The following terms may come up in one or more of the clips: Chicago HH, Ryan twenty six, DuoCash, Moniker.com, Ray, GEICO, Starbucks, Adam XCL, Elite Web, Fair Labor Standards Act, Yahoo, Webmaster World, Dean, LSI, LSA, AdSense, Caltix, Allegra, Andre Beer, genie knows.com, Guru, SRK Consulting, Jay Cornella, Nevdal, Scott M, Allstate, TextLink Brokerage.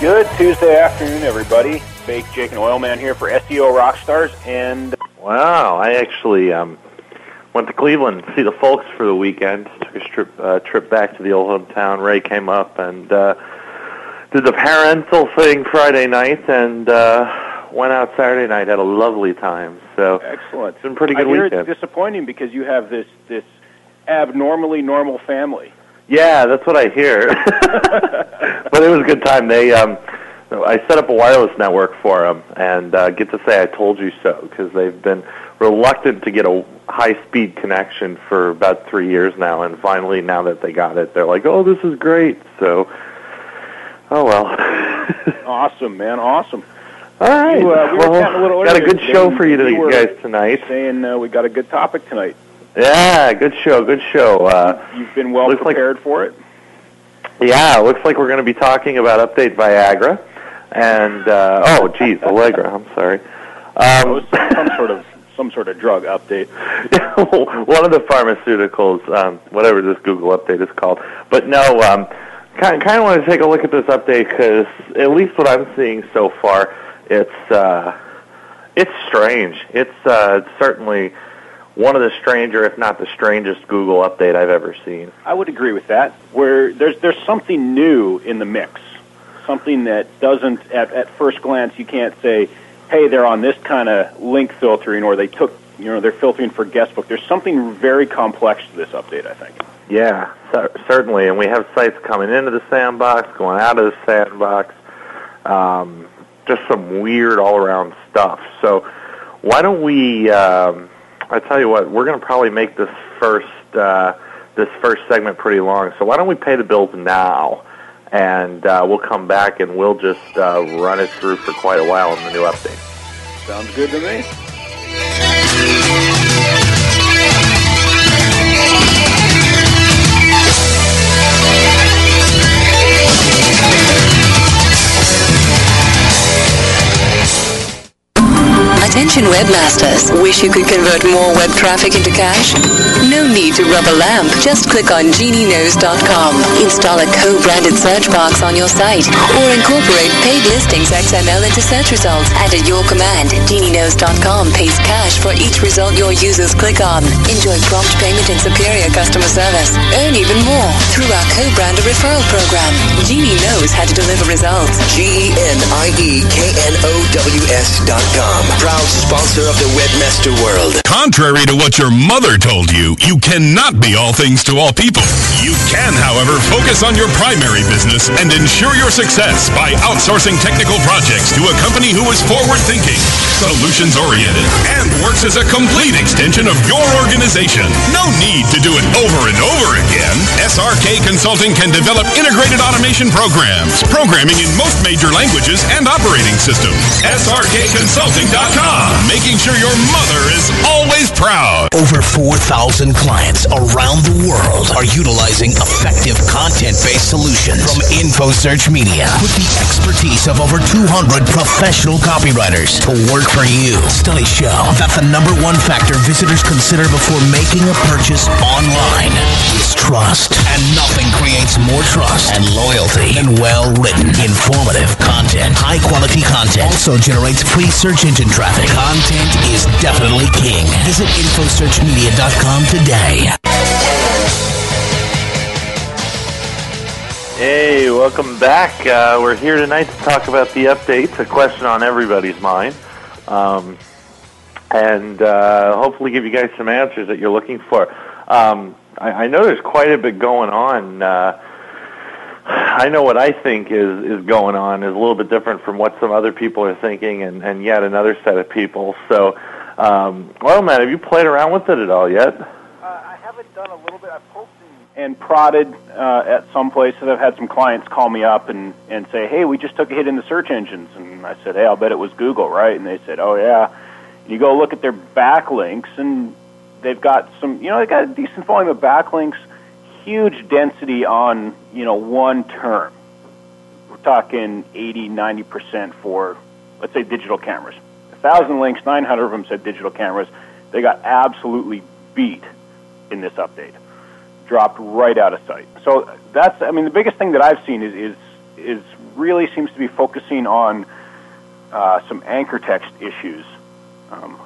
Good Tuesday afternoon, everybody. Fake Jake and Oilman here for SEO Rockstars. And wow, I actually went to Cleveland to see the folks for the weekend. Took a trip back to the old hometown. Ray came up and did the parental thing Friday night and went out Saturday night. Had a lovely time. So excellent. It's been a pretty good weekend. I hear it's disappointing because you have this abnormally normal family. Yeah, that's what I hear. But it was a good time. They, I set up a wireless network for them, and get to say I told you so, because they've been reluctant to get a high-speed connection for about 3 years now, and finally, now that they got it, they're like, oh, this is great. So, oh, well. Awesome, man, awesome. All right. You, we got a good show for you guys tonight. Saying we got a good topic tonight. Yeah, good show, good show. You've been well prepared for it? Yeah, looks like we're going to be talking about Update Viagra. And, oh, geez, Allegra, I'm sorry. Some sort of drug update. One of the pharmaceuticals, whatever this Google update is called. But no, kind of want to take a look at this update because at least what I'm seeing so far, it's strange. It's certainly one of the stranger, if not the strangest, Google update I've ever seen. I would agree with that. Where there's something new in the mix, something that doesn't, at first glance, you can't say, hey, they're on this kind of link filtering, or they took, they're filtering for guestbook. There's something very complex to this update, I think. Yeah, certainly. And we have sites coming into the sandbox, going out of the sandbox, just some weird all-around stuff. So why don't we... I tell you what, we're going to probably make this first segment pretty long. So why don't we pay the bills now, and we'll come back and we'll just run it through for quite a while in the new update. Sounds good to me. Attention webmasters, wish you could convert more web traffic into cash? No need to rub a lamp. Just click on genie knows.com. Install a co-branded search box on your site or incorporate paid listings XML into search results. And at your command, genie knows.com pays cash for each result your users click on. Enjoy prompt payment and superior customer service. Earn even more through our co-branded referral program. Genie knows how to deliver results. GeniekNOWS.com. Sponsor of the Webmaster World. Contrary to what your mother told you, you cannot be all things to all people. You can, however, focus on your primary business and ensure your success by outsourcing technical projects to a company who is forward-thinking, solutions-oriented, and works as a complete extension of your organization. No need to do it over and over again. SRK Consulting can develop integrated automation programs, programming in most major languages and operating systems. SRKconsulting.com. Making sure your mother is always proud. Over 4,000 clients around the world are utilizing effective content-based solutions from InfoSearch Media with the expertise of over 200 professional copywriters to work for you. Studies show that the #1 factor visitors consider before making a purchase online is trust. And nothing creates more trust and loyalty than well-written, informative content. High-quality content also generates free search engine traffic. Content is definitely king. Visit InfoSearchMedia.com today. Hey, welcome back. We're here tonight to talk about the updates, a question on everybody's mind, and hopefully give you guys some answers that you're looking for. I know there's quite a bit going on. I know what I think is going on is a little bit different from what some other people are thinking and yet another set of people. So, Oilman, have you played around with it at all yet? I have haven't done a little bit. I've poked and prodded at some places. I've had some clients call me up and say, hey, we just took a hit in the search engines. And I said, hey, I'll bet it was Google, right? And they said, oh, yeah. And you go look at their backlinks, and they've got some, you know, they've got a decent volume of backlinks, huge density on, you know, one term. We're talking 80, 90% for, let's say, digital cameras. 1,000 links, 900 of them said digital cameras. They got absolutely beat in this update, dropped right out of sight. So that's, I mean, the biggest thing that I've seen is really seems to be focusing on some anchor text issues.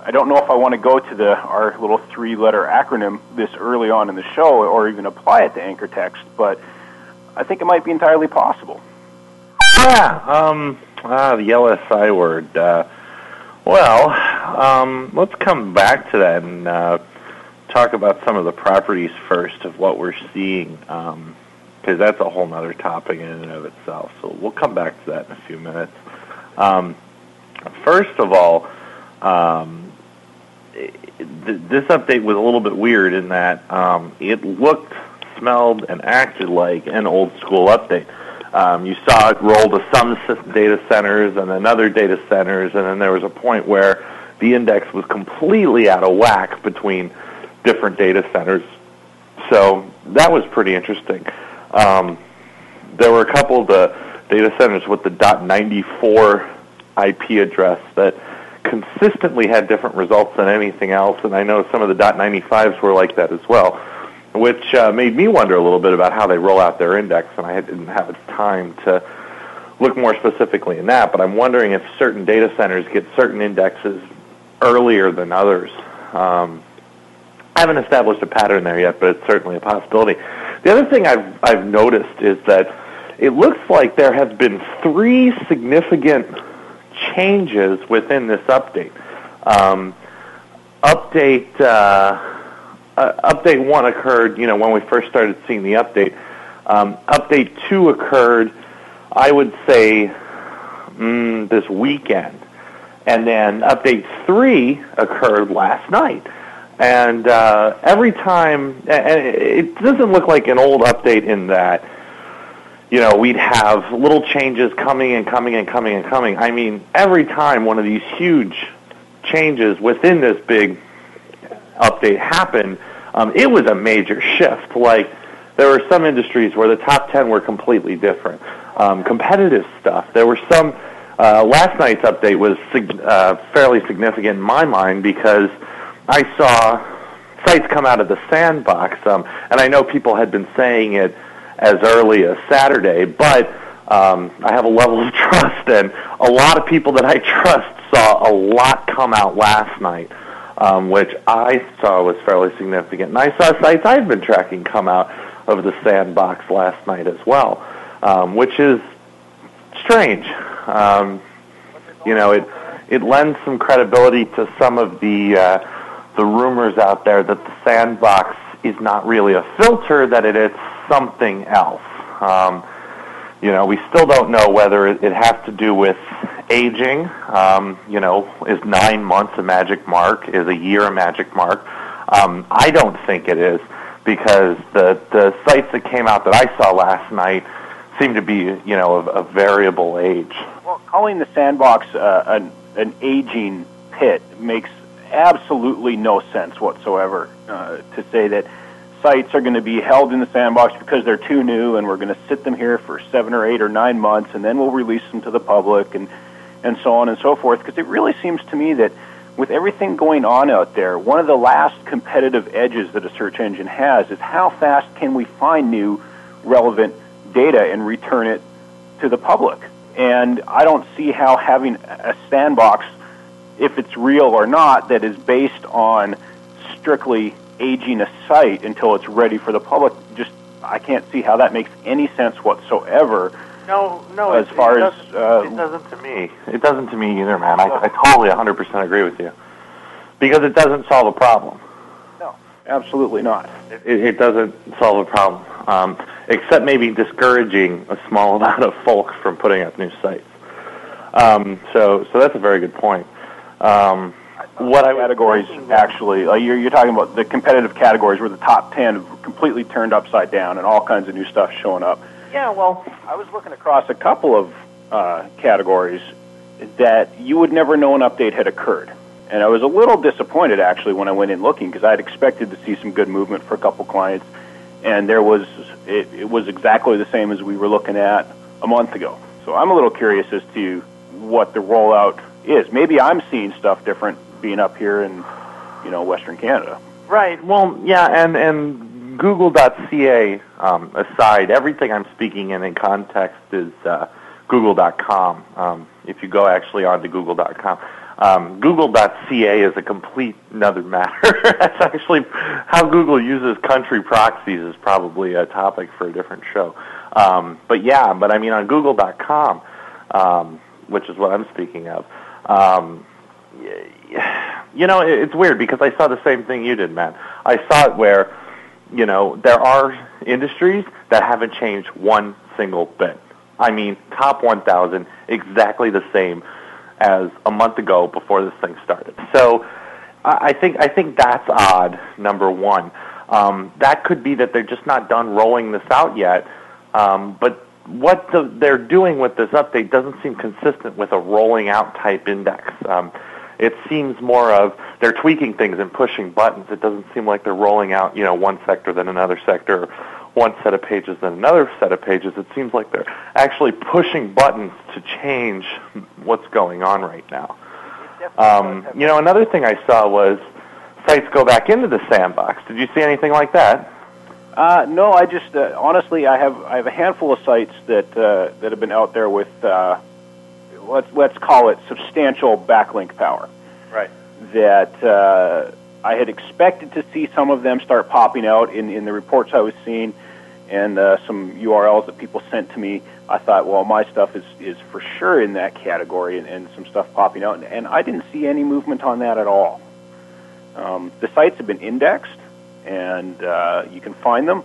I don't know if I want to go to our little three-letter acronym this early on in the show or even apply it to anchor text, but I think it might be entirely possible. Yeah, the LSI word. Let's come back to that and talk about some of the properties first of what we're seeing, because that's a whole other topic in and of itself. So we'll come back to that in a few minutes. First of all, this update was a little bit weird in that it looked, smelled, and acted like an old-school update. You saw it roll to some data centers and then other data centers, and then there was a point where the index was completely out of whack between different data centers. So that was pretty interesting. There were a couple of the data centers with the .94 IP address that consistently had different results than anything else, and I know some of the .95s were like that as well, which made me wonder a little bit about how they roll out their index, and I didn't have time to look more specifically in that, but I'm wondering if certain data centers get certain indexes earlier than others. I haven't established a pattern there yet, but it's certainly a possibility. The other thing I've noticed is that it looks like there have been three significant changes within this update. Update 1 occurred, you know, when we first started seeing the update. Update 2 occurred, I would say, this weekend. And then Update 3 occurred last night. And every time, and it doesn't look like an old update in that, you know, we'd have little changes coming and coming and coming and coming. I mean, every time one of these huge changes within this big update happened, it was a major shift. Like, there were some industries where the top 10 were completely different. Competitive stuff. There were some, last night's update was fairly significant in my mind because I saw sites come out of the sandbox, and I know people had been saying it as early as Saturday, but I have a level of trust, and a lot of people that I trust saw a lot come out last night, which I saw was fairly significant. And I saw sites I've been tracking come out of the sandbox last night as well, which is strange. You know, it lends some credibility to some of the rumors out there that the sandbox is not really a filter, that it is something else. You know, we still don't know whether it has to do with aging. You know, is 9 months a magic mark? Is a year a magic mark? I don't think it is, because the sites that came out that I saw last night seem to be, you know, a variable age. Well, calling the sandbox an aging pit makes absolutely no sense whatsoever. To say that sites are going to be held in the sandbox because they're too new and we're going to sit them here for 7 or 8 or 9 months and then we'll release them to the public and so on and so forth, because it really seems to me that with everything going on out there, one of the last competitive edges that a search engine has is how fast can we find new relevant data and return it to the public. And I don't see how having a sandbox, if it's real or not, that is based on strictly aging a site until it's ready for the public, just I can't see how that makes any sense whatsoever. No, as far as it doesn't to me. It doesn't to me either, man. I totally 100% agree with you, because it doesn't solve a problem. No, absolutely not. It doesn't solve a problem, except maybe discouraging a small amount of folks from putting up new sites. So that's a very good point. What I categories actually? You're talking about the competitive categories where the top 10 completely turned upside down and all kinds of new stuff showing up. Yeah, well, I was looking across a couple of categories that you would never know an update had occurred. And I was a little disappointed, actually, when I went in looking, because I had expected to see some good movement for a couple clients, and there was it was exactly the same as we were looking at a month ago. So I'm a little curious as to what the rollout is. Maybe I'm seeing stuff different being up here in, you know, Western Canada. Right. Well, yeah, and Google.ca aside, everything I'm speaking in context is Google.com. If you go actually onto Google.com. Google.ca is a complete another matter. That's actually how Google uses country proxies is probably a topic for a different show. But yeah, but I mean on Google.com, which is what I'm speaking of, you know, it's weird because I saw the same thing you did, Matt. I saw it where, you know, there are industries that haven't changed one single bit. I mean, top 1,000, exactly the same as a month ago before this thing started. So I think that's odd, number one. That could be that they're just not done rolling this out yet, but what they're doing with this update doesn't seem consistent with a rolling out type index. It seems more of they're tweaking things and pushing buttons. It doesn't seem like they're rolling out, you know, one sector then another sector, one set of pages then another set of pages. It seems like they're actually pushing buttons to change what's going on right now. You know, another thing I saw was sites go back into the sandbox. Did you see anything like that? No, I just honestly, I have a handful of sites that have been out there with let's call it substantial backlink power. Right. That I had expected to see some of them start popping out in the reports I was seeing, and some URLs that people sent to me. I thought, well, my stuff is for sure in that category, and some stuff popping out, and I didn't see any movement on that at all. The sites have been indexed, and you can find them,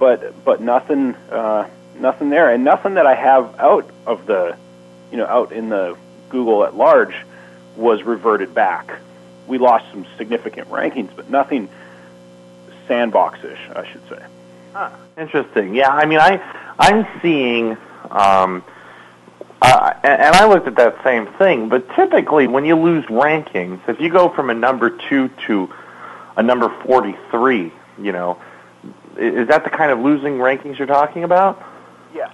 but nothing there, and nothing that I have out of the, you know, out in the Google at large was reverted back. We lost some significant rankings, but nothing sandbox-ish, I should say. Huh. Interesting. Yeah, I mean, I'm seeing, and I looked at that same thing, but typically when you lose rankings, if you go from a number 2 to a number 43, you know, is that the kind of losing rankings you're talking about? Yes.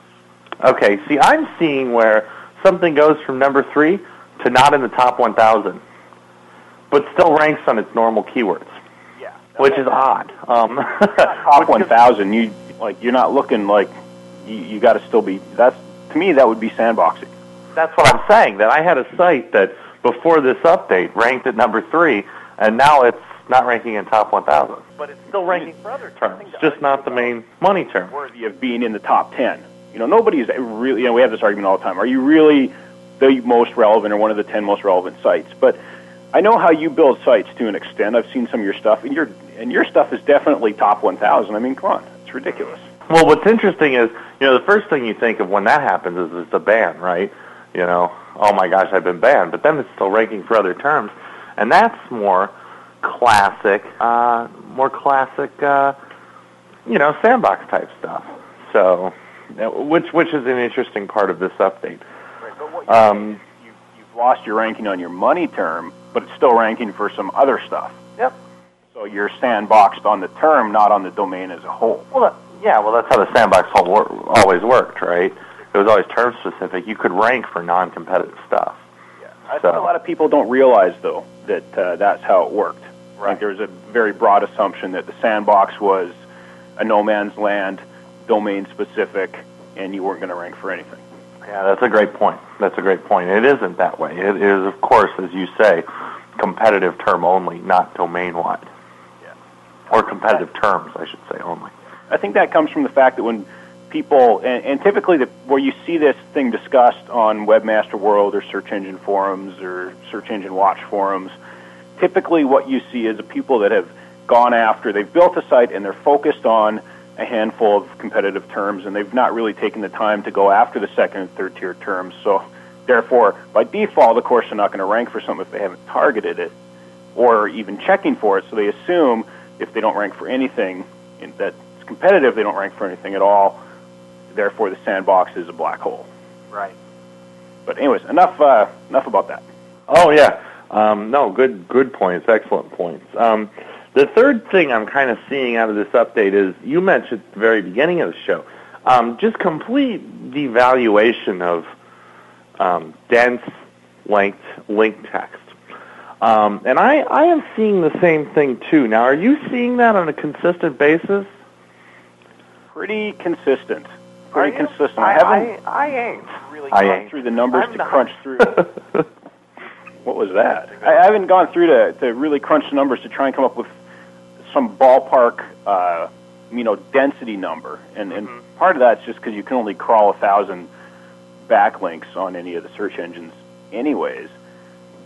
Okay, see, I'm seeing where something goes from number 3 to not in the top 1,000, but still ranks on its normal keywords. Yeah. Which is odd. Top 1,000, you're not looking like you got to still be, that's, to me, that would be sandboxing. That's what I'm saying, that I had a site that before this update ranked at number 3, and now it's not ranking in top 1,000. But it's still ranking for other terms, just not the main money term. Worthy of being in the top 10. You know, nobody is really, you know, we have this argument all the time. Are you really the most relevant or one of the 10 most relevant sites? But I know how you build sites to an extent. I've seen some of your stuff, and your stuff is definitely top 1,000. I mean, come on, it's ridiculous. Well, what's interesting is, you know, the first thing you think of when that happens is it's a ban, right? You know, oh my gosh, I've been banned, but then it's still ranking for other terms, and that's more classic, you know, sandbox type stuff. So, which is an interesting part of this update. Right, but what you've lost your ranking on your money term, but it's still ranking for some other stuff. Yep. So you're sandboxed on the term, not on the domain as a whole. Well, that's how the sandbox always worked, right? It was always term specific. You could rank for non-competitive stuff. Yeah, I think a lot of people don't realize though that that's how it worked. Right. Like there was a very broad assumption that the sandbox was a no man's land, domain specific, and you weren't going to rank for anything. Yeah, that's a great point. It isn't that way. It is, of course, as you say, competitive term only, not domain-wide. Yeah. Or competitive terms, I should say, only. I think that comes from the fact that when people, and typically where you see this thing discussed on Webmaster World or search engine forums or search engine watch forums, typically what you see is people that have gone after, they've built a site and they're focused on a handful of competitive terms, and they've not really taken the time to go after the second and third tier terms. So, therefore, by default, of course, they're not going to rank for something if they haven't targeted it. or even checking for it. So they assume if they don't rank for anything that's competitive, they don't rank for anything at all. Therefore, the sandbox is a black hole. Right. But anyways, enough about that. Oh, yeah. No, good points, excellent points. The third thing I'm kind of seeing out of this update is, you mentioned at the very beginning of the show, just complete devaluation of dense, linked text. And I am seeing the same thing, too. Now, are you seeing that on a consistent basis? Pretty consistent. Pretty consistent. I ain't really gone through the numbers to crunch through. What was that? I haven't gone through to really crunch the numbers to try and come up with some ballpark, density number. And part of that's just because you can only crawl 1,000 backlinks on any of the search engines anyways.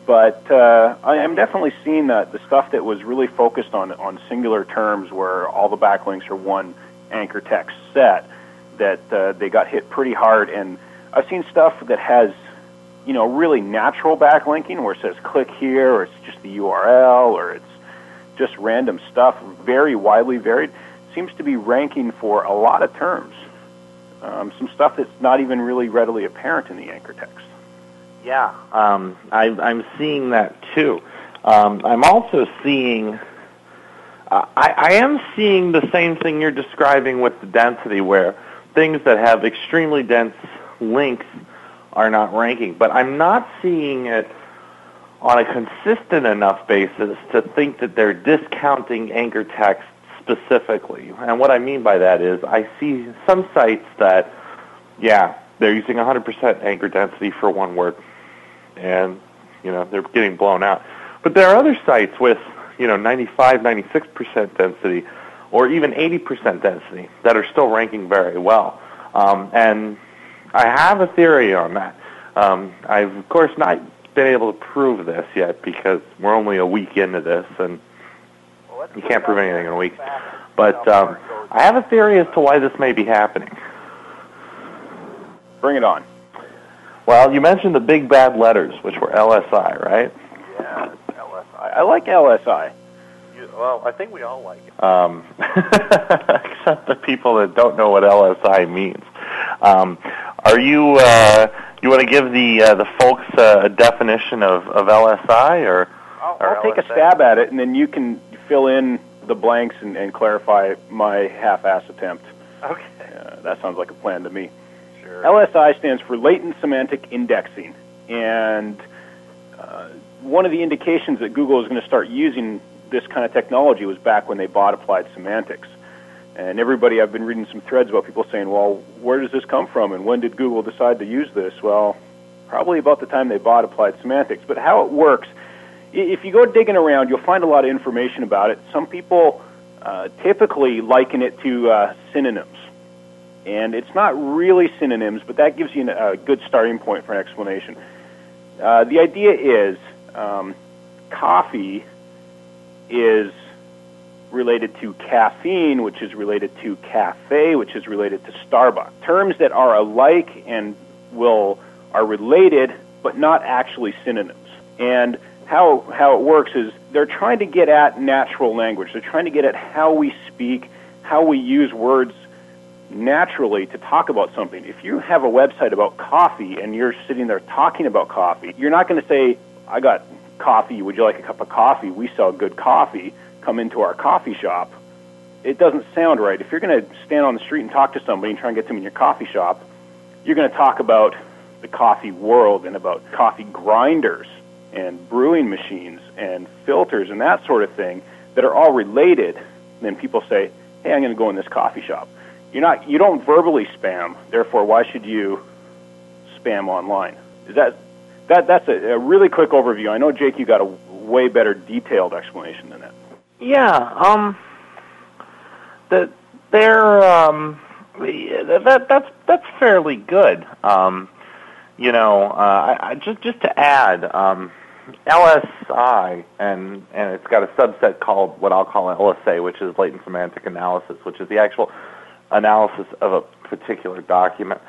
But I'm definitely seeing that the stuff that was really focused on singular terms, where all the backlinks are one anchor text set, that they got hit pretty hard. And I've seen stuff that has really natural backlinking, where it says click here, or it's just the URL, or it's just random stuff, very widely varied, seems to be ranking for a lot of terms. Some stuff that's not even really readily apparent in the anchor text. Yeah, I'm seeing that too. I'm also seeing, I am seeing the same thing you're describing with the density, where things that have extremely dense links are not ranking, but I'm not seeing it on a consistent enough basis to think that they're discounting anchor text specifically. And what I mean by that is, I see some sites that, they're using 100% anchor density for one word, and they're getting blown out. But there are other sites with 95, 96% density, or even 80% density that are still ranking very well. And I have a theory on that. I've, of course, not been able to prove this yet, because we're only a week into this, and you can't prove anything in a week. But I have a theory as to why this may be happening. Bring it on. Well, you mentioned the big bad letters, which were LSI, right? Yeah, it's LSI. I like LSI. Well, I think we all like it. Except the people that don't know what LSI means. Are you? You want to give the folks a definition of LSI, or? I'll take a stab at it, and then you can fill in the blanks and clarify my half-ass attempt. Okay. That sounds like a plan to me. Sure. LSI stands for latent semantic indexing, and one of the indications that Google is going to start using this kind of technology was back when they bought Applied Semantics. And everybody, I've been reading some threads about people saying, well, where does this come from, and when did Google decide to use this? Well, probably about the time they bought Applied Semantics. But how it works, if you go digging around, you'll find a lot of information about it. Some people typically liken it to synonyms. And it's not really synonyms, but that gives you a good starting point for an explanation. The idea is coffee is related to caffeine, which is related to cafe, which is related to Starbucks. Terms that are alike and are related, but not actually synonyms. And how it works is, they're trying to get at natural language. They're trying to get at how we speak, how we use words naturally to talk about something. If you have a website about coffee and you're sitting there talking about coffee, you're not going to say, I got coffee, would you like a cup of coffee? We sell good coffee. Come into our coffee shop. It doesn't sound right. If you're going to stand on the street and talk to somebody and try and get them in your coffee shop, you're going to talk about the coffee world and about coffee grinders and brewing machines and filters and that sort of thing that are all related. And then people say, hey, I'm going to go in this coffee shop. You don't verbally spam, therefore why should you spam online? Is that's a really quick overview. I know, Jake, you got a way better detailed explanation than that. Yeah, that's fairly good. Just to add, LSI, and it's got a subset called what I'll call an LSA, which is latent semantic analysis, which is the actual analysis of a particular document.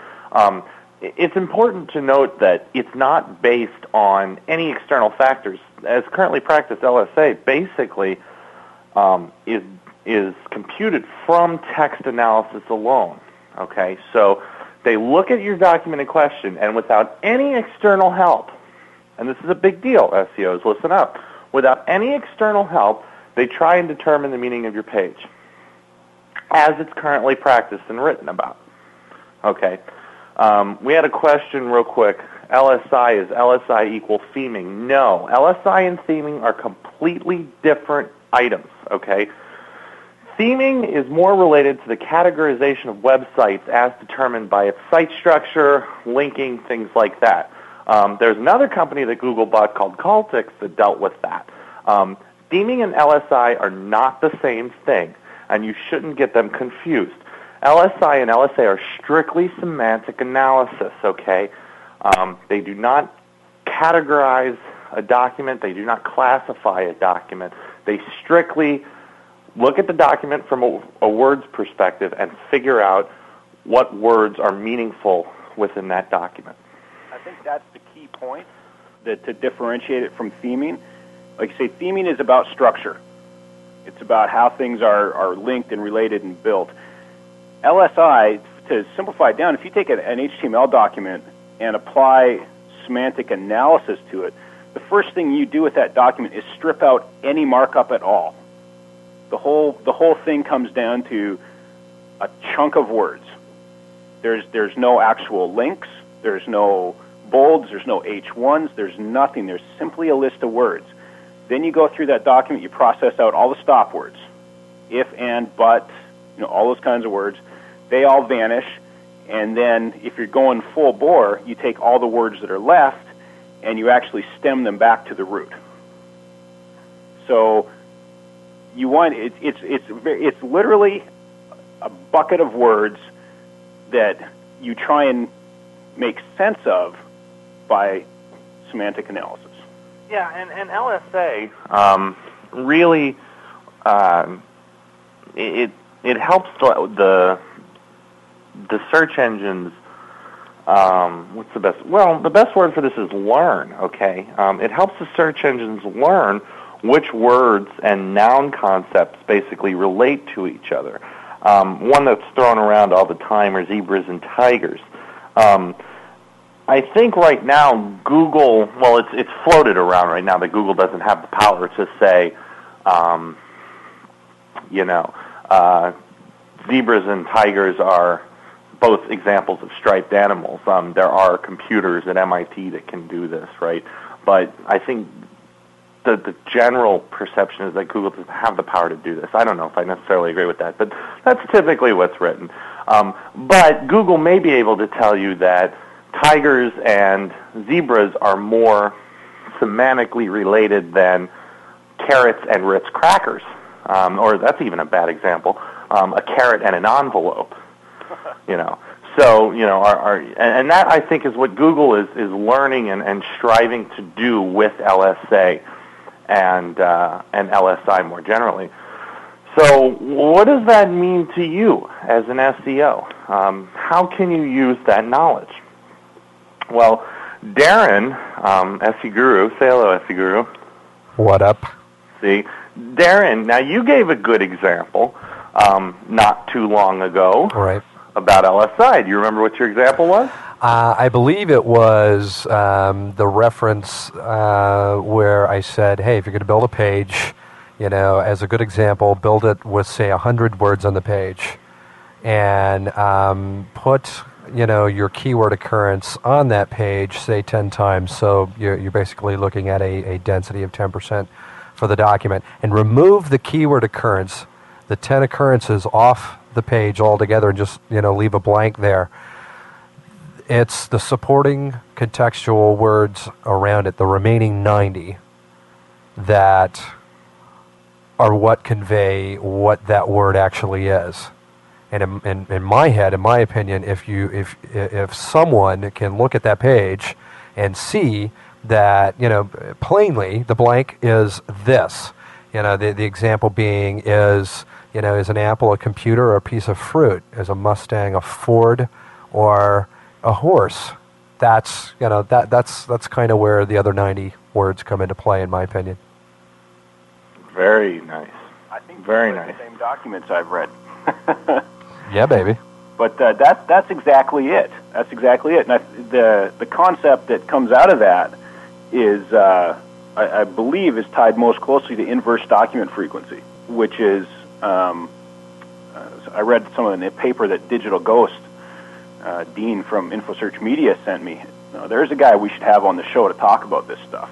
it's important to note that it's not based on any external factors. As currently practiced, LSA basically is computed from text analysis alone. Okay, so they look at your document in question, and without any external help, and this is a big deal, SEOs, listen up, without any external help, they try and determine the meaning of your page as it's currently practiced and written about. Okay, we had a question real quick. LSI, is LSI equal theming? No, LSI and theming are completely different items, okay? Theming is more related to the categorization of websites as determined by its site structure, linking, things like that. There's another company that Google bought called Caltix that dealt with that. Theming and LSI are not the same thing, and you shouldn't get them confused. LSI and LSA are strictly semantic analysis, okay? They do not categorize a document. They do not classify a document. They strictly look at the document from a word's perspective and figure out what words are meaningful within that document. I think that's the key point, that to differentiate it from theming. Like you say, theming is about structure. It's about how things are linked and related and built. LSI, to simplify it down, if you take an HTML document and apply semantic analysis to it, the first thing you do with that document is strip out any markup at all. The whole thing comes down to a chunk of words. There's no actual links, there's no bolds, there's no H1s, there's nothing. There's simply a list of words. Then you go through that document, you process out all the stop words, if, and, but, you know, all those kinds of words. They all vanish, and then if you're going full bore, you take all the words that are left and you actually stem them back to the root. So you want it's literally a bucket of words that you try and make sense of by semantic analysis. Yeah, and LSA really it helps the search engines. What's the best? Well, the best word for this is learn. Okay, it helps the search engines learn which words and noun concepts basically relate to each other. One that's thrown around all the time are zebras and tigers. I think right now Google, well, it's floated around right now that Google doesn't have the power to say, zebras and tigers are both examples of striped animals. There are computers at MIT that can do this, right? But I think the general perception is that Google doesn't have the power to do this. I don't know if I necessarily agree with that, but that's typically what's written. But Google may be able to tell you that tigers and zebras are more semantically related than carrots and Ritz crackers, or that's even a bad example, a carrot and an envelope, you know. So, you know, and that, I think, is what Google is learning and striving to do with LSA and LSI more generally. So what does that mean to you as an SEO? How can you use that knowledge? Well, Darren, SEO Guru, say hello, SEO Guru. What up? See, Darren, now you gave a good example not too long ago. Right. About LSI. Do you remember what your example was? I believe it was the reference where I said, hey, if you're going to build a page, you know, as a good example, build it with, say, 100 words on the page and put, you know, your keyword occurrence on that page, say, 10 times. So you're basically looking at a density of 10% for the document, and remove the keyword occurrence, the 10 occurrences off the page altogether, and just, you know, leave a blank there. It's the supporting contextual words around it, the remaining 90, that are what convey what that word actually is. And in my head, in my opinion, if someone can look at that page and see that, you know, plainly the blank is this. You know, the example being is, you know, is an apple a computer or a piece of fruit? Is a Mustang a Ford? Or a horse, that's, you know, that's kind of where the other 90 words come into play, in my opinion. Very nice. I think very nice. The same documents I've read. Yeah, baby. But that's exactly it. That's exactly it. And the concept that comes out of that is, I believe, is tied most closely to inverse document frequency, which is, I read some of the paper that Digital Ghost, Dean from InfoSearch Media, sent me. Now, there's a guy we should have on the show to talk about this stuff.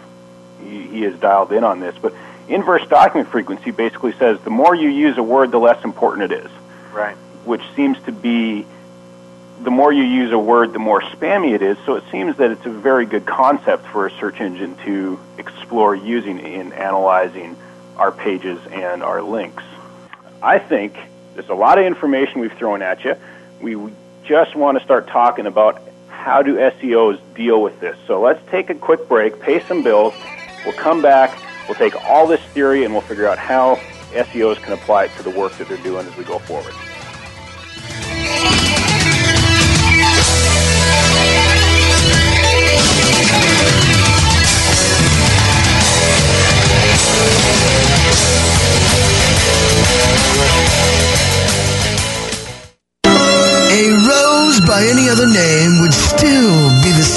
He is dialed in on this. But inverse document frequency basically says the more you use a word, the less important it is. Right. Which seems to be, the more you use a word, the more spammy it is. So it seems that it's a very good concept for a search engine to explore using in analyzing our pages and our links. I think there's a lot of information we've thrown at you. We just want to start talking about how do SEOs deal with this. So let's take a quick break, pay some bills. We'll come back. We'll take all this theory and we'll figure out how SEOs can apply it to the work that they're doing as we go forward. A rose by any other name would still be the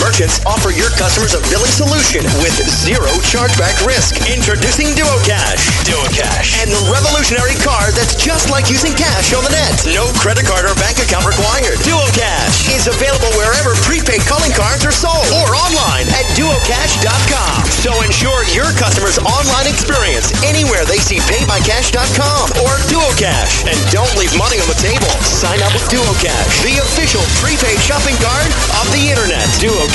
Merchants offer your customers a billing solution with zero chargeback risk. Introducing DuoCash. DuoCash. And the revolutionary card that's just like using cash on the net. No credit card or bank account required. DuoCash is available wherever prepaid calling cards are sold or online at DuoCash.com. So ensure your customers' online experience anywhere they see PayByCash.com or DuoCash. And don't leave money on the table. Sign up with DuoCash, the official prepaid shopping card of the internet. DuoCash.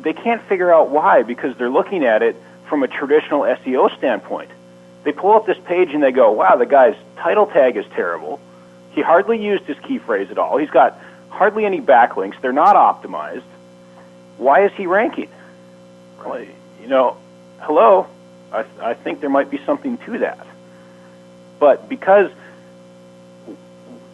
they can't figure out why because they're looking at it from a traditional SEO standpoint. They pull up this page and they go, wow, the guy's title tag is terrible. He hardly used his key phrase at all. He's got hardly any backlinks. They're not optimized. Why is he ranking? Well, you know, hello? I think there might be something to that. But because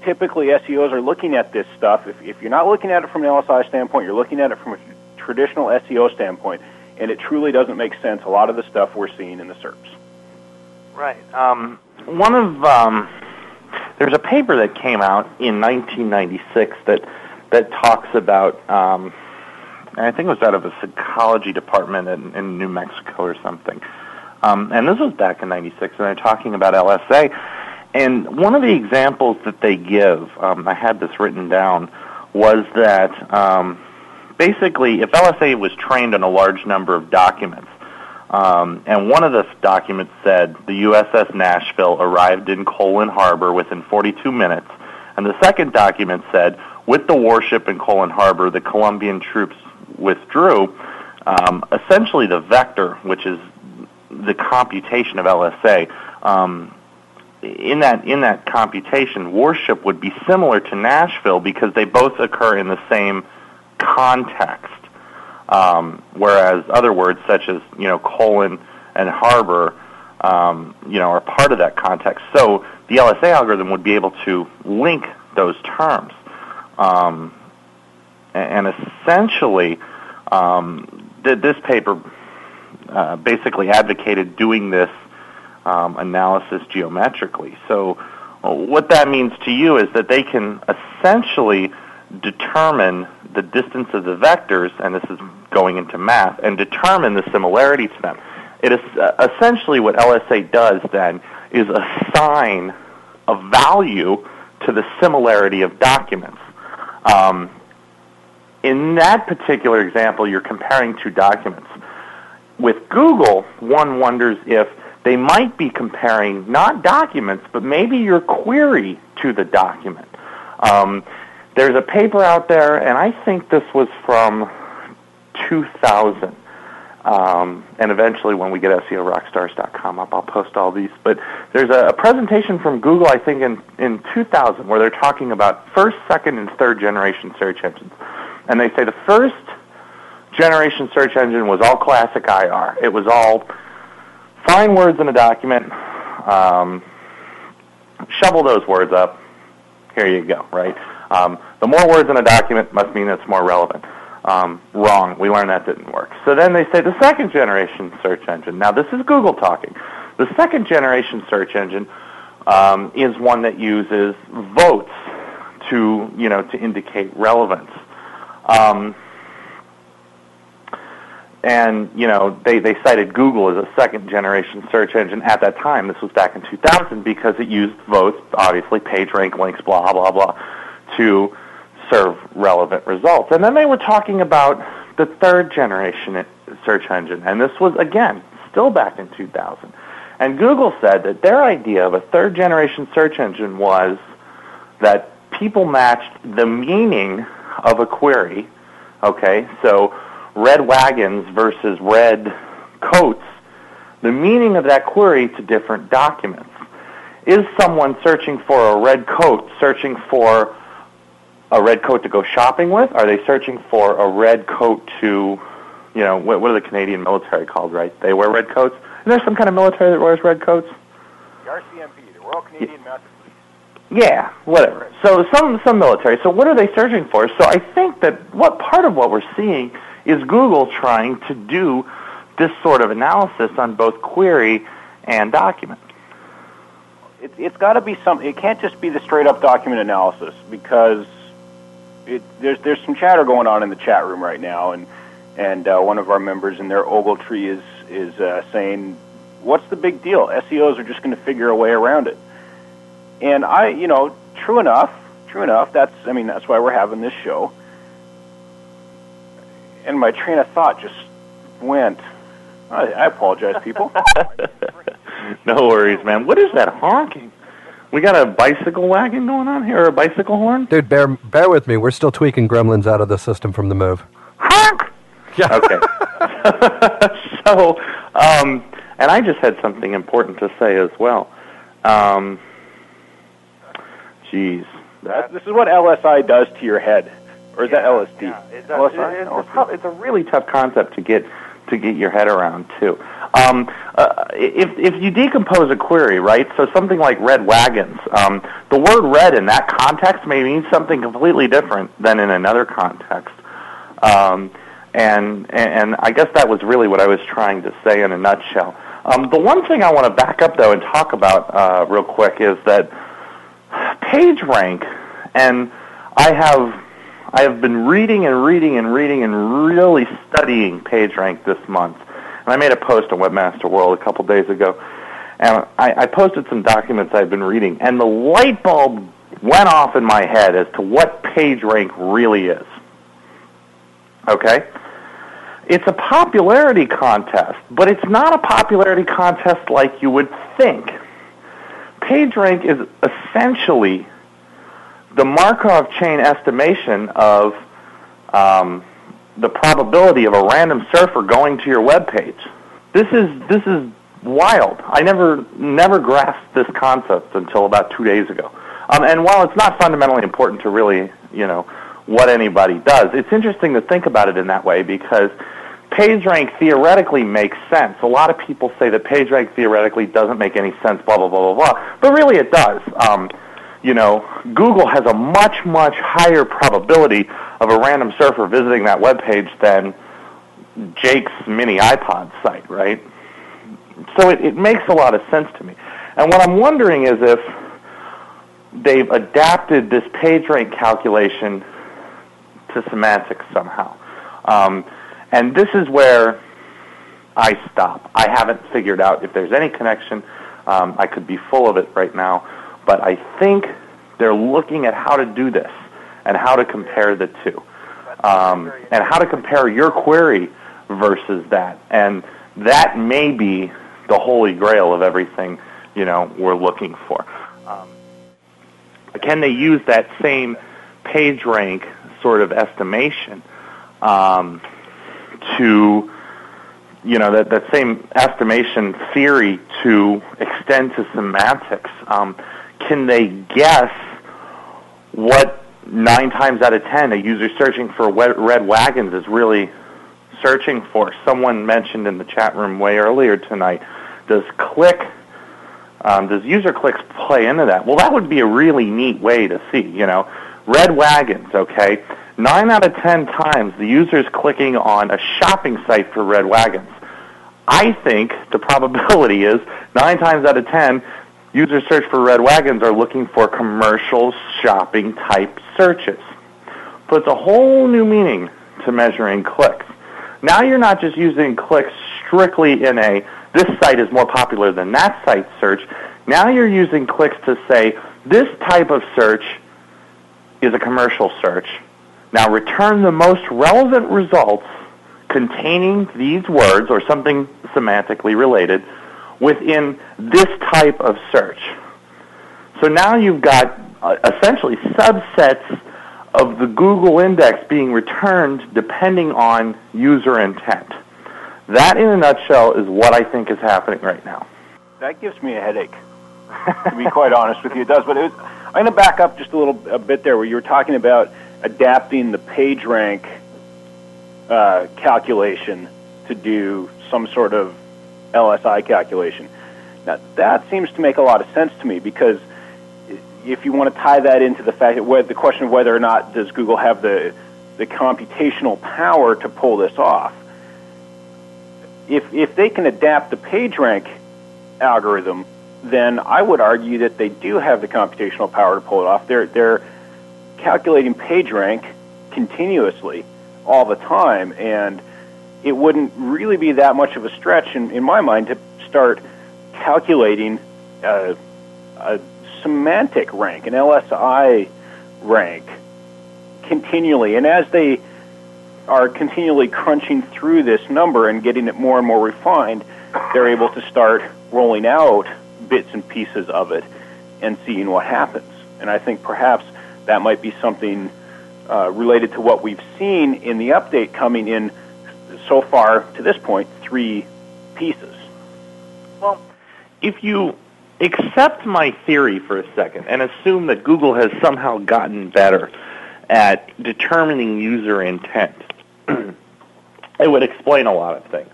typically SEOs are looking at this stuff, if you're not looking at it from an LSI standpoint, you're looking at it from a traditional SEO standpoint, and it truly doesn't make sense, a lot of the stuff we're seeing in the SERPs. Right. There's a paper that came out in 1996 that talks about, I think it was out of a psychology department in New Mexico or something. And this was back in 96, and they're talking about LSA. And one of the examples that they give, I had this written down, was that basically if LSA was trained on a large number of documents, and one of the documents said the USS Nashville arrived in Colon Harbor within 42 minutes, and the second document said, with the warship in Colon Harbor, the Colombian troops withdrew, essentially the vector, which is the computation of LSA, in that computation, warship would be similar to Nashville because they both occur in the same context. Whereas other words such as colon and harbor, are part of that context. So the LSA algorithm would be able to link those terms, and essentially, this paper basically advocated doing this analysis geometrically. So what that means to you is that they can essentially determine the distance of the vectors, and this is going into math, and determine the similarity to them. It is essentially what LSA does then is assign a value to the similarity of documents. In that particular example, you're comparing two documents. With Google, one wonders if they might be comparing not documents, but maybe your query to the document. There's a paper out there, and I think this was from 2000. And eventually, when we get SEORockstars.com up, I'll post all these. But there's a presentation from Google, I think, in 2000, where they're talking about first, second, and third generation search engines. And they say the first generation search engine was all classic IR. It was all find words in a document, shovel those words up, here you go, right? The more words in a document must mean it's more relevant. Wrong. We learned that didn't work. So then they say the second generation search engine. Now this is Google talking. The second generation search engine is one that uses votes to, you know, to indicate relevance. And you know, they cited Google as a second generation search engine at that time. This was back in 2000 because it used votes, obviously PageRank links, blah blah blah, to serve relevant results. And then they were talking about the third generation search engine, and this was, again, still back in 2000. And Google said that their idea of a third generation search engine was that people matched the meaning of a query, okay, so red wagons versus red coats, the meaning of that query to different documents. Is someone searching for a red coat, searching for a red coat to go shopping with? Are they searching for a red coat to, you know, what are the Canadian military called, right? They wear red coats? Isn't there some kind of military that wears red coats? The RCMP, the Royal Canadian Mounted Police. Yeah, whatever. So some military. So what are they searching for? So I think that what part of what we're seeing is Google trying to do this sort of analysis on both query and document. It's got to be something. It can't just be the straight-up document analysis because there's some chatter going on in the chat room right now, and one of our members in their Ogletree is saying, "What's the big deal? SEOs are just going to figure a way around it." And true enough. That's why we're having this show. And my train of thought just went. I apologize, people. No worries, man. What is that honking? We got a bicycle wagon going on here, or a bicycle horn? Dude, bear with me. We're still tweaking gremlins out of the system from the move. Honk! Yeah. Okay. So, and I just had something important to say as well. Geez. This is what LSI does to your head. Or is that LSD? Yeah, it's a really tough concept to get your head around, too. If you decompose a query, right, so something like red wagons, the word red in that context may mean something completely different than in another context. And I guess that was really what I was trying to say in a nutshell. The one thing I want to back up, though, and talk about real quick is that PageRank, and I have been reading and really studying PageRank this month. And I made a post on Webmaster World a couple days ago, and I posted some documents I've been reading, and the light bulb went off in my head as to what PageRank really is. Okay? It's a popularity contest, but it's not a popularity contest like you would think. PageRank is essentially the Markov chain estimation of the probability of a random surfer going to your web page. This is wild. I never grasped this concept until about 2 days ago. And while it's not fundamentally important to really, you know, what anybody does, it's interesting to think about it in that way because PageRank theoretically makes sense. A lot of people say that PageRank theoretically doesn't make any sense, blah, blah, blah, blah, blah. But really it does. You know, Google has a much, much higher probability of a random surfer visiting that webpage than Jake's mini iPod site, right? So it makes a lot of sense to me. And what I'm wondering is if they've adapted this PageRank calculation to semantics somehow. And this is where I stop. I haven't figured out if there's any connection. I could be full of it right now, but I think they're looking at how to do this and how to compare the two, and how to compare your query versus that. And that may be the holy grail of everything, you know, we're looking for. Can they use that same PageRank sort of estimation to, you know, that same estimation theory to extend to semantics? Can they guess what 9 times out of 10 a user searching for red wagons is really searching for? Someone mentioned in the chat room way earlier tonight, does user clicks play into that? Well, that would be a really neat way to see, you know. Red wagons, okay. 9 out of 10 times the user's clicking on a shopping site for red wagons. I think the probability is 9 times out of 10 user search for red wagons are looking for commercial shopping type searches. Puts a whole new meaning to measuring clicks. Now you're not just using clicks strictly in a this site is more popular than that site search. Now you're using clicks to say this type of search is a commercial search. Now return the most relevant results containing these words or something semantically related within this type of search. So now you've got essentially subsets of the Google index being returned depending on user intent. That, in a nutshell, is what I think is happening right now. That gives me a headache, to be quite honest with you. It does. But I'm going to back up just a bit there where you were talking about adapting the PageRank calculation to do some sort of LSI calculation. Now, that seems to make a lot of sense to me, because if you want to tie that into the fact that the question of whether or not does Google have the computational power to pull this off, if they can adapt the PageRank algorithm, then I would argue that they do have the computational power to pull it off. They're calculating PageRank continuously all the time, and it wouldn't really be that much of a stretch in my mind to start calculating a semantic rank, an LSI rank, continually. And as they are continually crunching through this number and getting it more and more refined, they're able to start rolling out bits and pieces of it and seeing what happens. And I think perhaps that might be something related to what we've seen in the update coming in so far to this point, 3 pieces. Well, if you accept my theory for a second and assume that Google has somehow gotten better at determining user intent, it would explain a lot of things.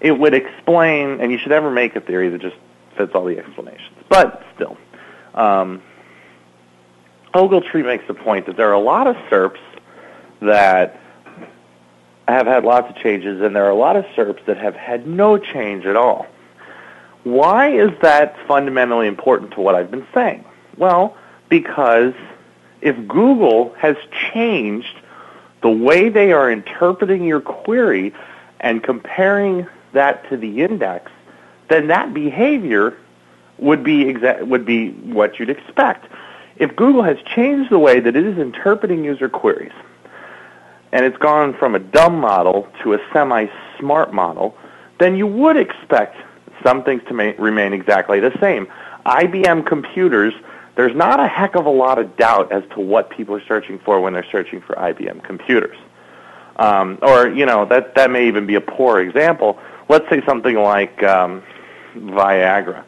It would explain, and you should never make a theory that just fits all the explanations, but still, Ogletree makes the point that there are a lot of SERPs that have had lots of changes, and there are a lot of SERPs that have had no change at all. Why is that fundamentally important to what I've been saying? Well, because if Google has changed the way they are interpreting your query and comparing that to the index, then that behavior would be what you'd expect. If Google has changed the way that it is interpreting user queries, and it's gone from a dumb model to a semi-smart model, then you would expect some things to remain exactly the same. IBM computers, there's not a heck of a lot of doubt as to what people are searching for when they're searching for IBM computers. Or, you know, that may even be a poor example. Let's say something like Viagra.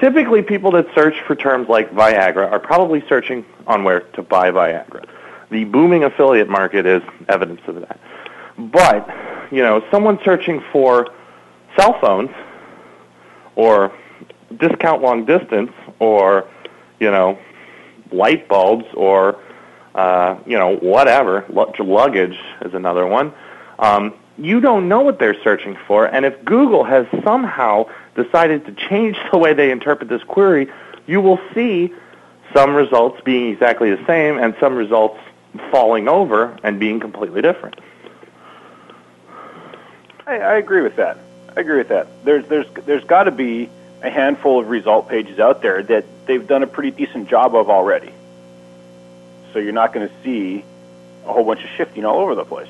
Typically, people that search for terms like Viagra are probably searching on where to buy Viagra. The booming affiliate market is evidence of that. But, you know, someone searching for cell phones or discount long distance or, you know, light bulbs or, you know, whatever, luggage is another one. You don't know what they're searching for, and if Google has somehow decided to change the way they interpret this query, you will see some results being exactly the same and some results falling over and being completely different. I agree with that. There's got to be a handful of result pages out there that they've done a pretty decent job of already. So you're not going to see a whole bunch of shifting all over the place.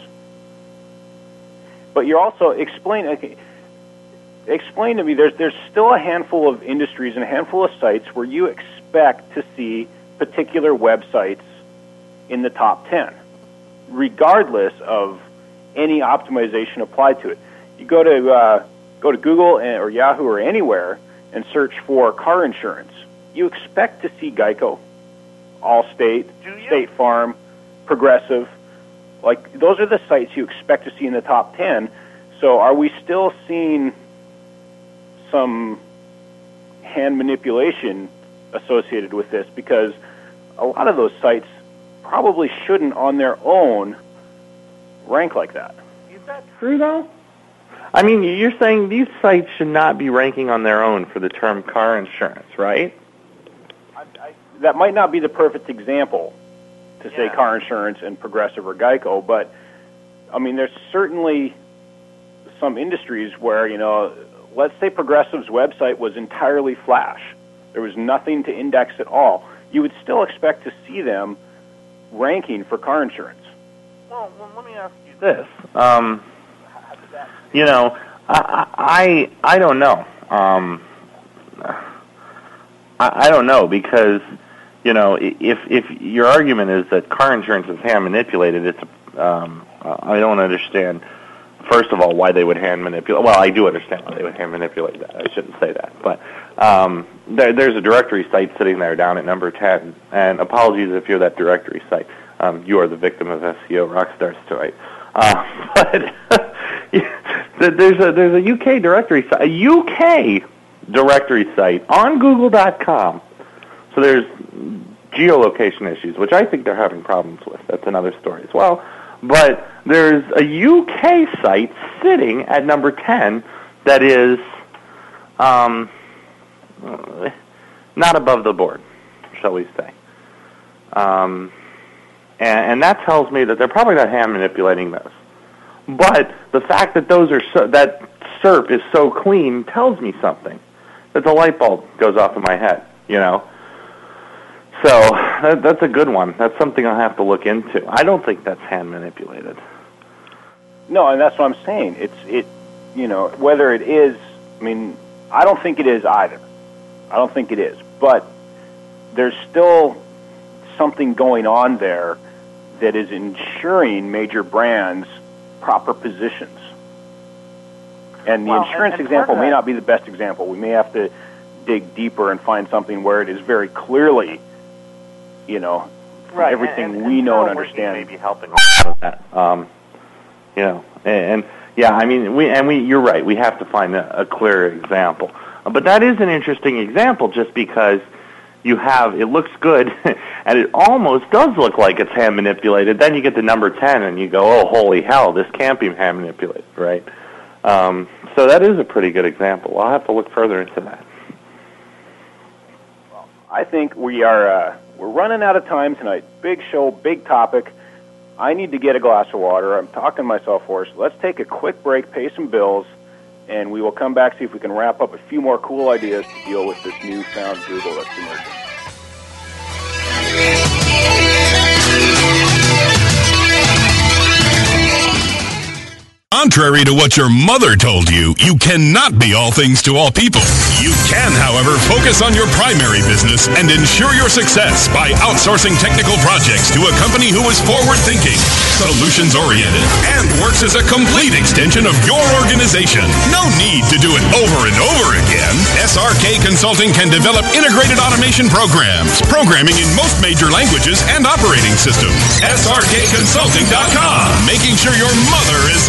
But you're also explain to me, there's still a handful of industries and a handful of sites where you expect to see particular websites in the top 10, regardless of any optimization applied to it. You go to Google or Yahoo or anywhere and search for car insurance. You expect to see GEICO, Allstate, State Farm, Progressive. Like, those are the sites you expect to see in the top 10. So are we still seeing some hand manipulation associated with this? Because a lot of those sites probably shouldn't on their own rank like that. Is that true, though? I mean, you're saying these sites should not be ranking on their own for the term car insurance, right? That might not be the perfect example to say car insurance and Progressive or GEICO, but, I mean, there's certainly some industries where, you know, let's say Progressive's website was entirely Flash. There was nothing to index at all. You would still expect to see them ranking for car insurance. Well, let me ask you this. You know, I don't know. I don't know, because, you know, if your argument is that car insurance is hand manipulated, it's I don't understand, first of all, why they would hand manipulate. Well, I do understand why they would hand manipulate that. I shouldn't say that. But there's a directory site sitting there down at number 10, and apologies if you're that directory site. You are the victim of SEO Rockstars tonight. But there's a UK directory site, a UK directory site on Google.com. So there's geolocation issues, which I think they're having problems with. That's another story as well. But there's a UK site sitting at number 10 that is not above the board, shall we say. And that tells me that they're probably not hand manipulating those. But the fact that those are that SERP is so clean tells me something. That the light bulb goes off in my head, you know. So that's a good one. That's something I'll have to look into. I don't think that's hand manipulated. No, and that's what I'm saying. It, you know, whether it is. I mean, I don't think it is either. I don't think it is. But there's still something going on there that is ensuring major brands proper positions. And the insurance example may not be the best example. We may have to dig deeper and find something where it is very clearly, you know, right, everything we know and understand. Maybe helping with that. You know, and yeah, I mean, you're right. We have to find a clear example. But that is an interesting example, just because you have it looks good, and it almost does look like it's hand manipulated. Then you get to number 10, and you go, "Oh, holy hell! This can't be hand manipulated, right?" So that is a pretty good example. I'll have to look further into that. Well, I think we are we're running out of time tonight. Big show, big topic. I need to get a glass of water. I'm talking myself hoarse. Let's take a quick break, pay some bills, and we will come back, see if we can wrap up a few more cool ideas to deal with this newfound Google that's emerging. Contrary to what your mother told you, you cannot be all things to all people. You can, however, focus on your primary business and ensure your success by outsourcing technical projects to a company who is forward-thinking, solutions-oriented, and works as a complete extension of your organization. No need to do it over and over again. SRK Consulting can develop integrated automation programs, programming in most major languages and operating systems. SRKconsulting.com, making sure your mother is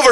over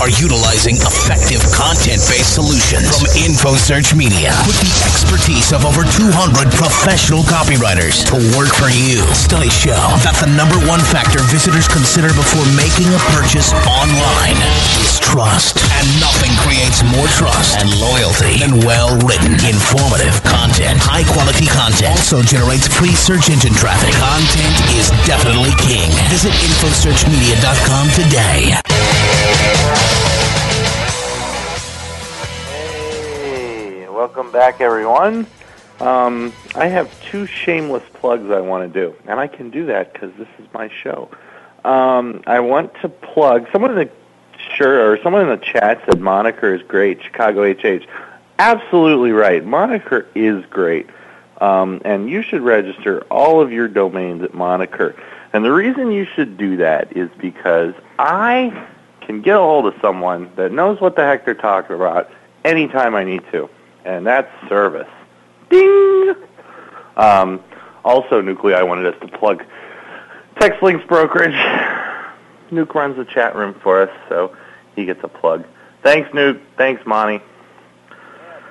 are utilizing effective content-based solutions from InfoSearch Media with the expertise of over 200 professional copywriters to work for you. Studies show that the #1 factor visitors consider before making a purchase online is trust. And nothing creates more trust and loyalty than well-written, informative content. High-quality content also generates free search engine traffic. Content is definitely king. Visit InfoSearchMedia.com today. Hey, welcome back, everyone. I have two shameless plugs I want to do, and I can do that because this is my show. I want to plug someone in the chat said Moniker is great. Chicago HH, absolutely right. Moniker is great, and you should register all of your domains at Moniker. And the reason you should do that is because I can get a hold of someone that knows what the heck they're talking about anytime I need to, and that's service. Ding! Also, Nuke, I wanted us to plug TextLink Brokerage. Nuke runs the chat room for us, so he gets a plug. Thanks, Nuke. Thanks, Monty.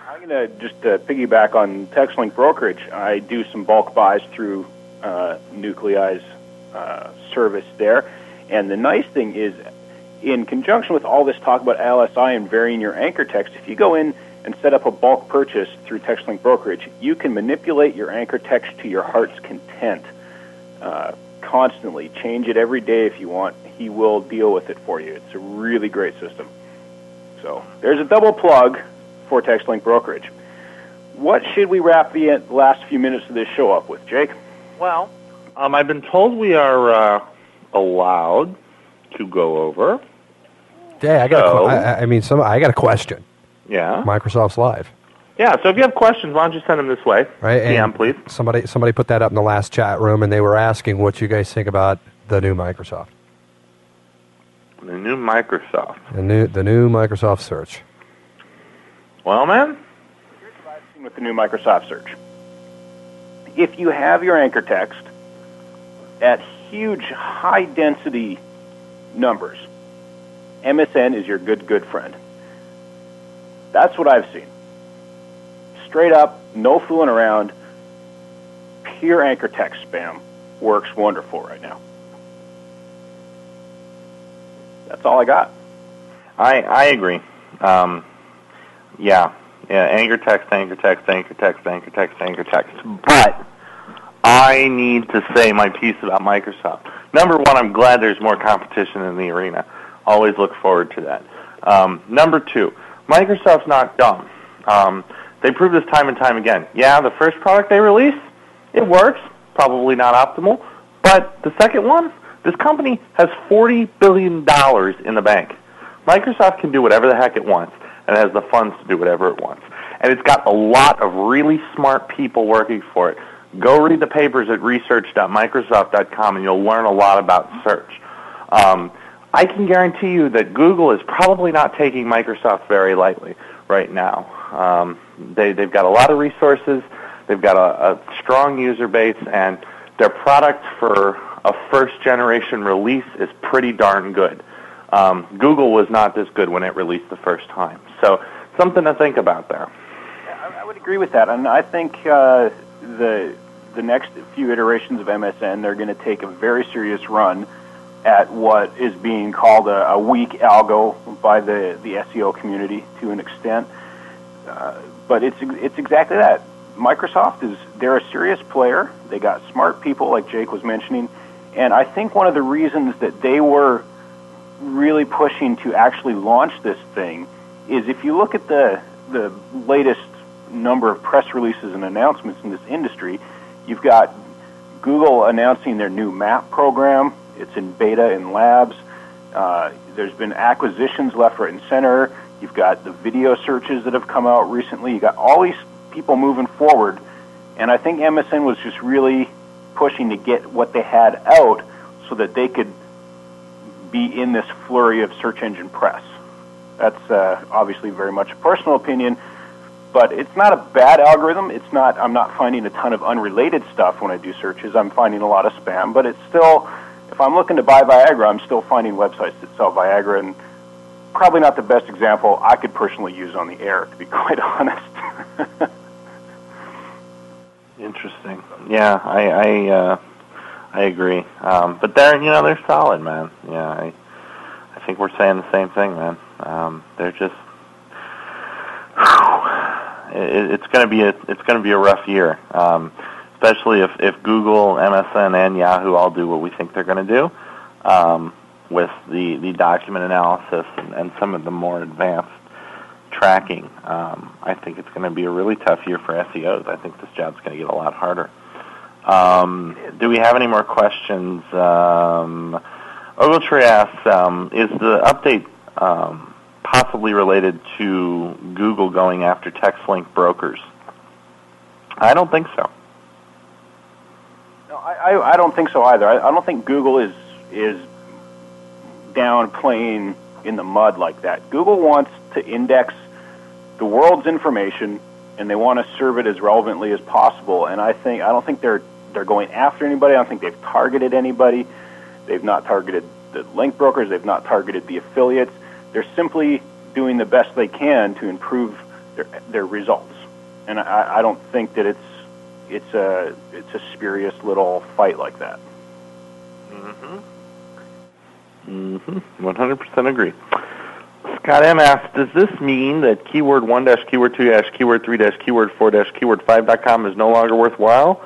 I'm going to just piggyback on TextLink Brokerage. I do some bulk buys through Nuclei's service there, and the nice thing is, in conjunction with all this talk about LSI and varying your anchor text, if you go in and set up a bulk purchase through TextLink Brokerage, you can manipulate your anchor text to your heart's content constantly. Change it every day if you want. He will deal with it for you. It's a really great system. So there's a double plug for TextLink Brokerage. What should we wrap the last few minutes of this show up with, Jake? Well, I've been told we are allowed to go over. Yeah, I got a question. Yeah, Microsoft's live. Yeah, so if you have questions, why don't you send them this way? Right, DM, please. Somebody put that up in the last chat room, and they were asking what you guys think about the new Microsoft. The new Microsoft. The new Microsoft search. Well, man, here's what I've seen with the new Microsoft search. If you have your anchor text at huge, high-density numbers, MSN is your good friend. That's what I've seen. Straight up, no fooling around, pure anchor text spam works wonderful right now. That's all I got. I agree. Anchor text. But I need to say my piece about Microsoft. Number one, I'm glad there's more competition in the arena. Always look forward to that. Number two, Microsoft's not dumb. They prove this time and time again. Yeah, the first product they release, it works, probably not optimal. But the second one, this company has $40 billion in the bank. Microsoft can do whatever the heck it wants and has the funds to do whatever it wants. And it's got a lot of really smart people working for it. Go read the papers at research.microsoft.com, and you'll learn a lot about search. I can guarantee you that Google is probably not taking Microsoft very lightly right now. They've got a lot of resources, they've got a strong user base, and their product for a first-generation release is pretty darn good. Google was not this good when it released the first time. So something to think about there. I would agree with that, and I think the next few iterations of MSN, they're going to take a very serious run at what is being called a weak algo by the SEO community to an extent. But it's exactly that. Microsoft they're a serious player. They got smart people, like Jake was mentioning, and I think one of the reasons that they were really pushing to actually launch this thing is if you look at the latest number of press releases and announcements in this industry, you've got Google announcing their new map program. It's in beta in labs. There's been acquisitions left, right, and center. You've got the video searches that have come out recently. You've got all these people moving forward. And I think MSN was just really pushing to get what they had out so that they could be in this flurry of search engine press. That's obviously very much a personal opinion, but it's not a bad algorithm. It's not. I'm not finding a ton of unrelated stuff when I do searches. I'm finding a lot of spam, but it's still, if I'm looking to buy Viagra, I'm still finding websites that sell Viagra, and probably not the best example I could personally use on the air, to be quite honest. Interesting. Yeah, I agree. But they're, you know, they're solid, man. Yeah, I think we're saying the same thing, man. They're just, it's going to be a rough year, especially if Google, MSN, and Yahoo all do what we think they're going to do with the document analysis and some of the more advanced tracking. I think it's going to be a really tough year for SEOs. I think this job's going to get a lot harder. Do we have any more questions? Ogletree asks, is the update possibly related to Google going after TextLink brokers? I don't think so. No, I don't think so either. I don't think Google is downplaying in the mud like that. Google wants to index the world's information, and they want to serve it as relevantly as possible. And I don't think they're going after anybody. I don't think they've targeted anybody. They've not targeted the link brokers. They've not targeted the affiliates. They're simply doing the best they can to improve their results. And I don't think that it's a spurious little fight like that. Mm-hmm. Mm-hmm. 100% agree. Scott M asks, does this mean that keyword 1-keyword 2-keyword 3-keyword 4-keyword 5.com is no longer worthwhile?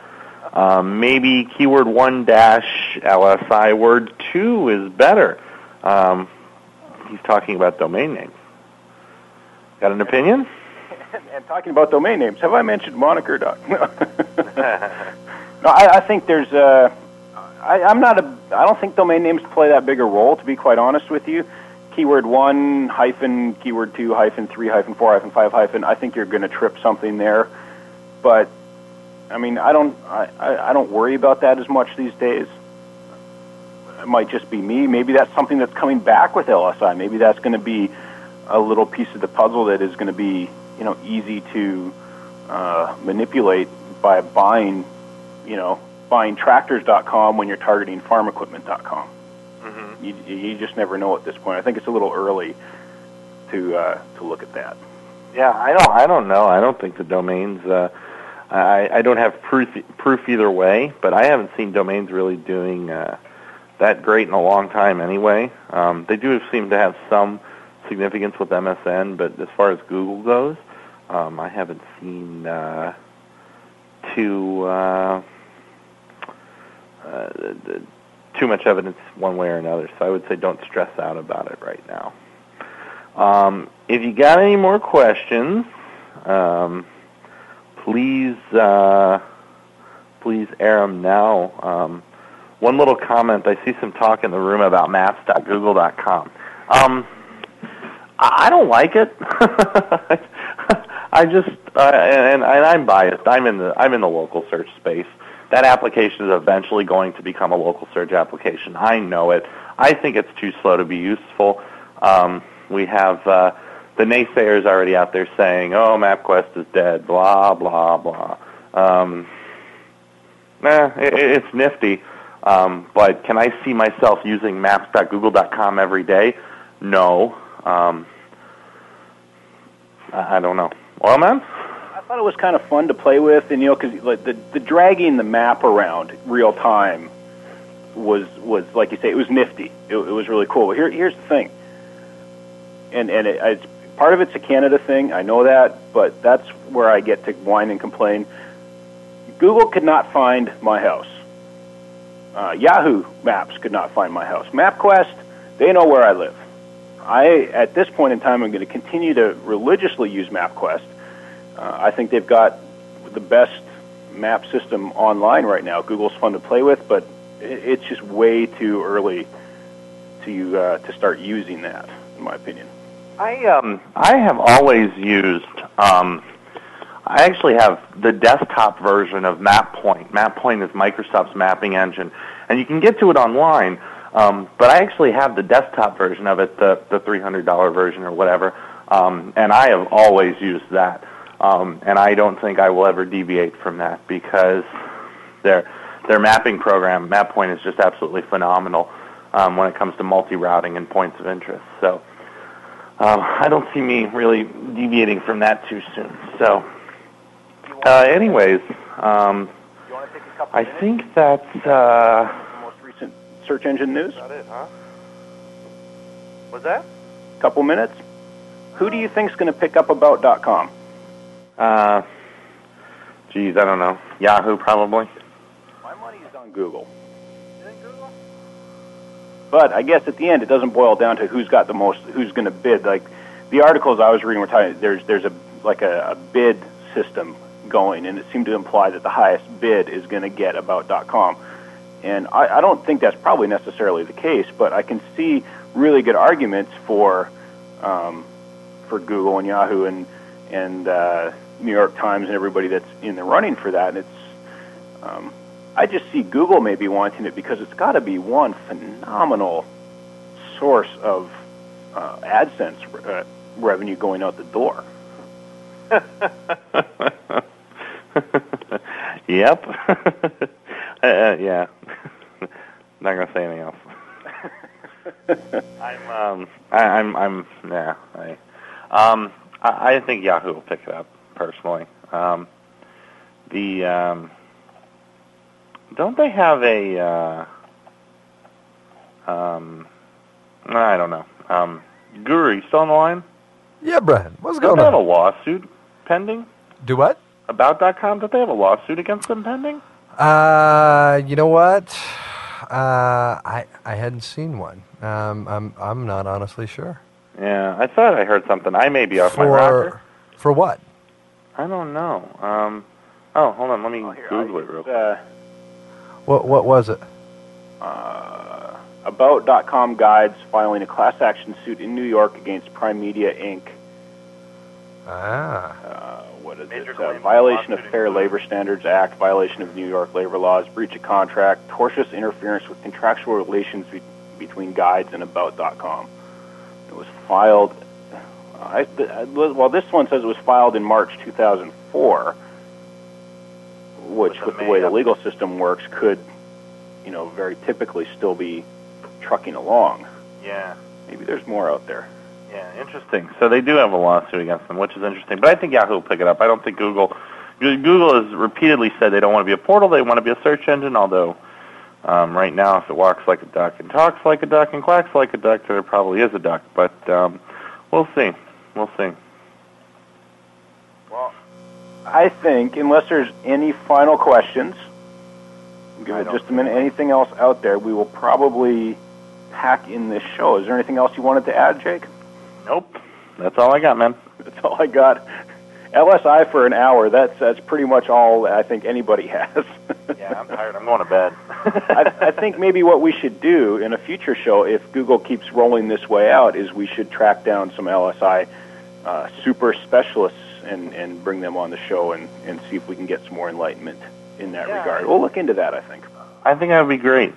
Maybe keyword 1-LSI word 2 is better. He's talking about domain names. Got an opinion? And talking about domain names, have I mentioned Moniker.com? No, I think there's I don't think domain names play that big a role, to be quite honest with you. Keyword 1-keyword 2-3-4-5-, I think you're going to trip something there. But I mean, I don't worry about that as much these days. It might just be me. Maybe that's something that's coming back with LSI. Maybe that's going to be a little piece of the puzzle that is going to be, you know, easy to manipulate by buying tractors.com when you're targeting farmequipment.com. Mm-hmm. You just never know at this point. I think it's a little early to look at that. Yeah, I don't know. I don't think the domains. I don't have proof either way, but I haven't seen domains really doing that great in a long time. Anyway, they do seem to have some significance with MSN, but as far as Google goes, I haven't seen too much evidence one way or another, so I would say don't stress out about it right now. If you got any more questions, please air them now. One little comment, I see some talk in the room about maps.google.com. I don't like it. I just and I'm biased. I'm in the local search space. That application is eventually going to become a local search application. I know it. I think it's too slow to be useful. We have the naysayers already out there saying, oh, MapQuest is dead, blah, blah, blah. It's nifty, but can I see myself using maps.google.com every day? No. I don't know. Oilman? I thought it was kind of fun to play with, and because like the dragging the map around real time was like you say, it was nifty. It was really cool. But here's the thing, and it's part of it's a Canada thing. I know that, but that's where I get to whine and complain. Google could not find my house. Yahoo Maps could not find my house. MapQuest, they know where I live. At this point in time, I'm going to continue to religiously use MapQuest. I think they've got the best map system online right now. Google's fun to play with, but it's just way too early to start using that, in my opinion. I have always used. I actually have the desktop version of MapPoint. MapPoint is Microsoft's mapping engine, and you can get to it online. But I actually have the desktop version of it, the $300 version or whatever, and I have always used that. And I don't think I will ever deviate from that because their mapping program, MapPoint, is just absolutely phenomenal when it comes to multi-routing and points of interest. So I don't see me really deviating from that too soon. So anyways, I think that's most recent search engine news. That's about it, huh? What's that? Couple minutes. Who do you think is going to pick up About.com? Geez, I don't know. Yahoo, probably. My money is on Google. Is it Google? But I guess at the end, it doesn't boil down to who's got the most, who's going to bid. Like the articles I was reading were talking. There's a bid system going, and it seemed to imply that the highest bid is going to get About.com. And I don't think that's probably necessarily the case, but I can see really good arguments for Google and Yahoo and New York Times and everybody that's in the running for that. And it's, I just see Google maybe wanting it because it's got to be one phenomenal source of AdSense revenue going out the door. Yep. Yeah. Not gonna say anything else. I think Yahoo will pick it up, personally. Don't they have a... I don't know. Guru, you still on the line? Yeah, Brian. What's going on? Don't they have a lawsuit pending? Do what? About.com, don't they have a lawsuit against them pending? You know what? I hadn't seen one. I'm not honestly sure. Yeah, I thought I heard something. I may be off my rocker. For what? I don't know. Hold on. Let me Google it real quick. What was it? About.com guides filing a class action suit in New York against Prime Media, Inc. What is it? Violation of Fair Labor Standards Act, violation of New York labor laws, breach of contract, tortious interference with contractual relations between guides and About.com. It was filed, well, this one says it was filed in March 2004, which with the way the legal system works could, very typically still be trucking along. Yeah. Maybe there's more out there. Yeah, interesting. So they do have a lawsuit against them, which is interesting. But I think Yahoo will pick it up. I don't think Google has repeatedly said they don't want to be a portal, they want to be a search engine, although... right now, if it walks like a duck and talks like a duck and quacks like a duck, there probably is a duck. But we'll see. We'll see. Well, I think, unless there's any final questions, give it just a minute, anything else out there, we will probably pack in this show. Is there anything else you wanted to add, Jake? Nope. That's all I got, man. That's all I got. LSI for an hour, that's pretty much all I think anybody has. Yeah, I'm tired. I'm going to bed. I think maybe what we should do in a future show, if Google keeps rolling this way out, is we should track down some LSI super specialists and bring them on the show and see if we can get some more enlightenment in that regard. We'll look into that, I think. I think that would be great.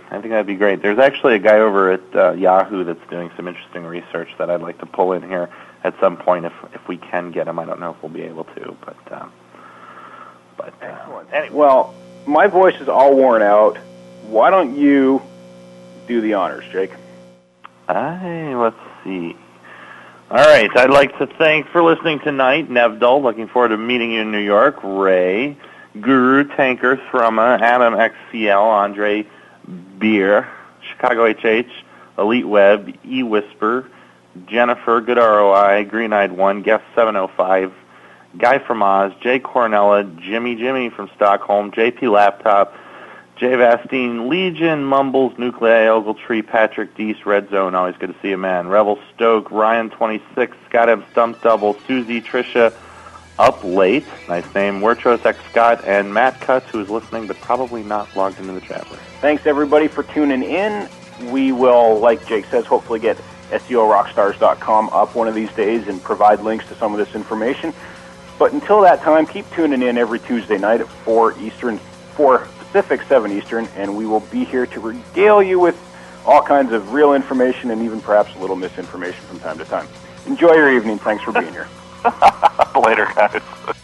There's actually a guy over at Yahoo that's doing some interesting research that I'd like to pull in here at some point if we can get him. I don't know if we'll be able to, but excellent. Anyway. Well, my voice is all worn out. Why don't you do the honors, Jake? Let's see. All right, I'd like to thank for listening tonight, Nevdal. Looking forward to meeting you in New York. Ray, Guru, Tanker, Thrumma, Adam XCL, Andre Beer, Chicago HH, Elite Web, eWhisper, Jennifer, Good ROI, Green Eyed One, Guest 705, Guy from Oz, Jay Cornella, Jimmy from Stockholm, JP Laptop, Jay Vastine, Legion, Mumbles, Nuclei, Ogletree, Patrick Deese, Red Zone, always good to see you, man. Rebel Stoke, Ryan 26, Scott M Stump Double, Susie, Trisha, Up Late, nice name, Wertros X Scott, and Matt Cutts, who is listening but probably not logged into the chat room. Thanks everybody for tuning in. we will, like Jake says, hopefully get SEORockstars.com up one of these days and provide links to some of this information. But until that time, keep tuning in every Tuesday night at 4 Eastern, 4 Pacific, 7 Eastern, and we will be here to regale you with all kinds of real information and even perhaps a little misinformation from time to time. Enjoy your evening. Thanks for being here. Later, guys.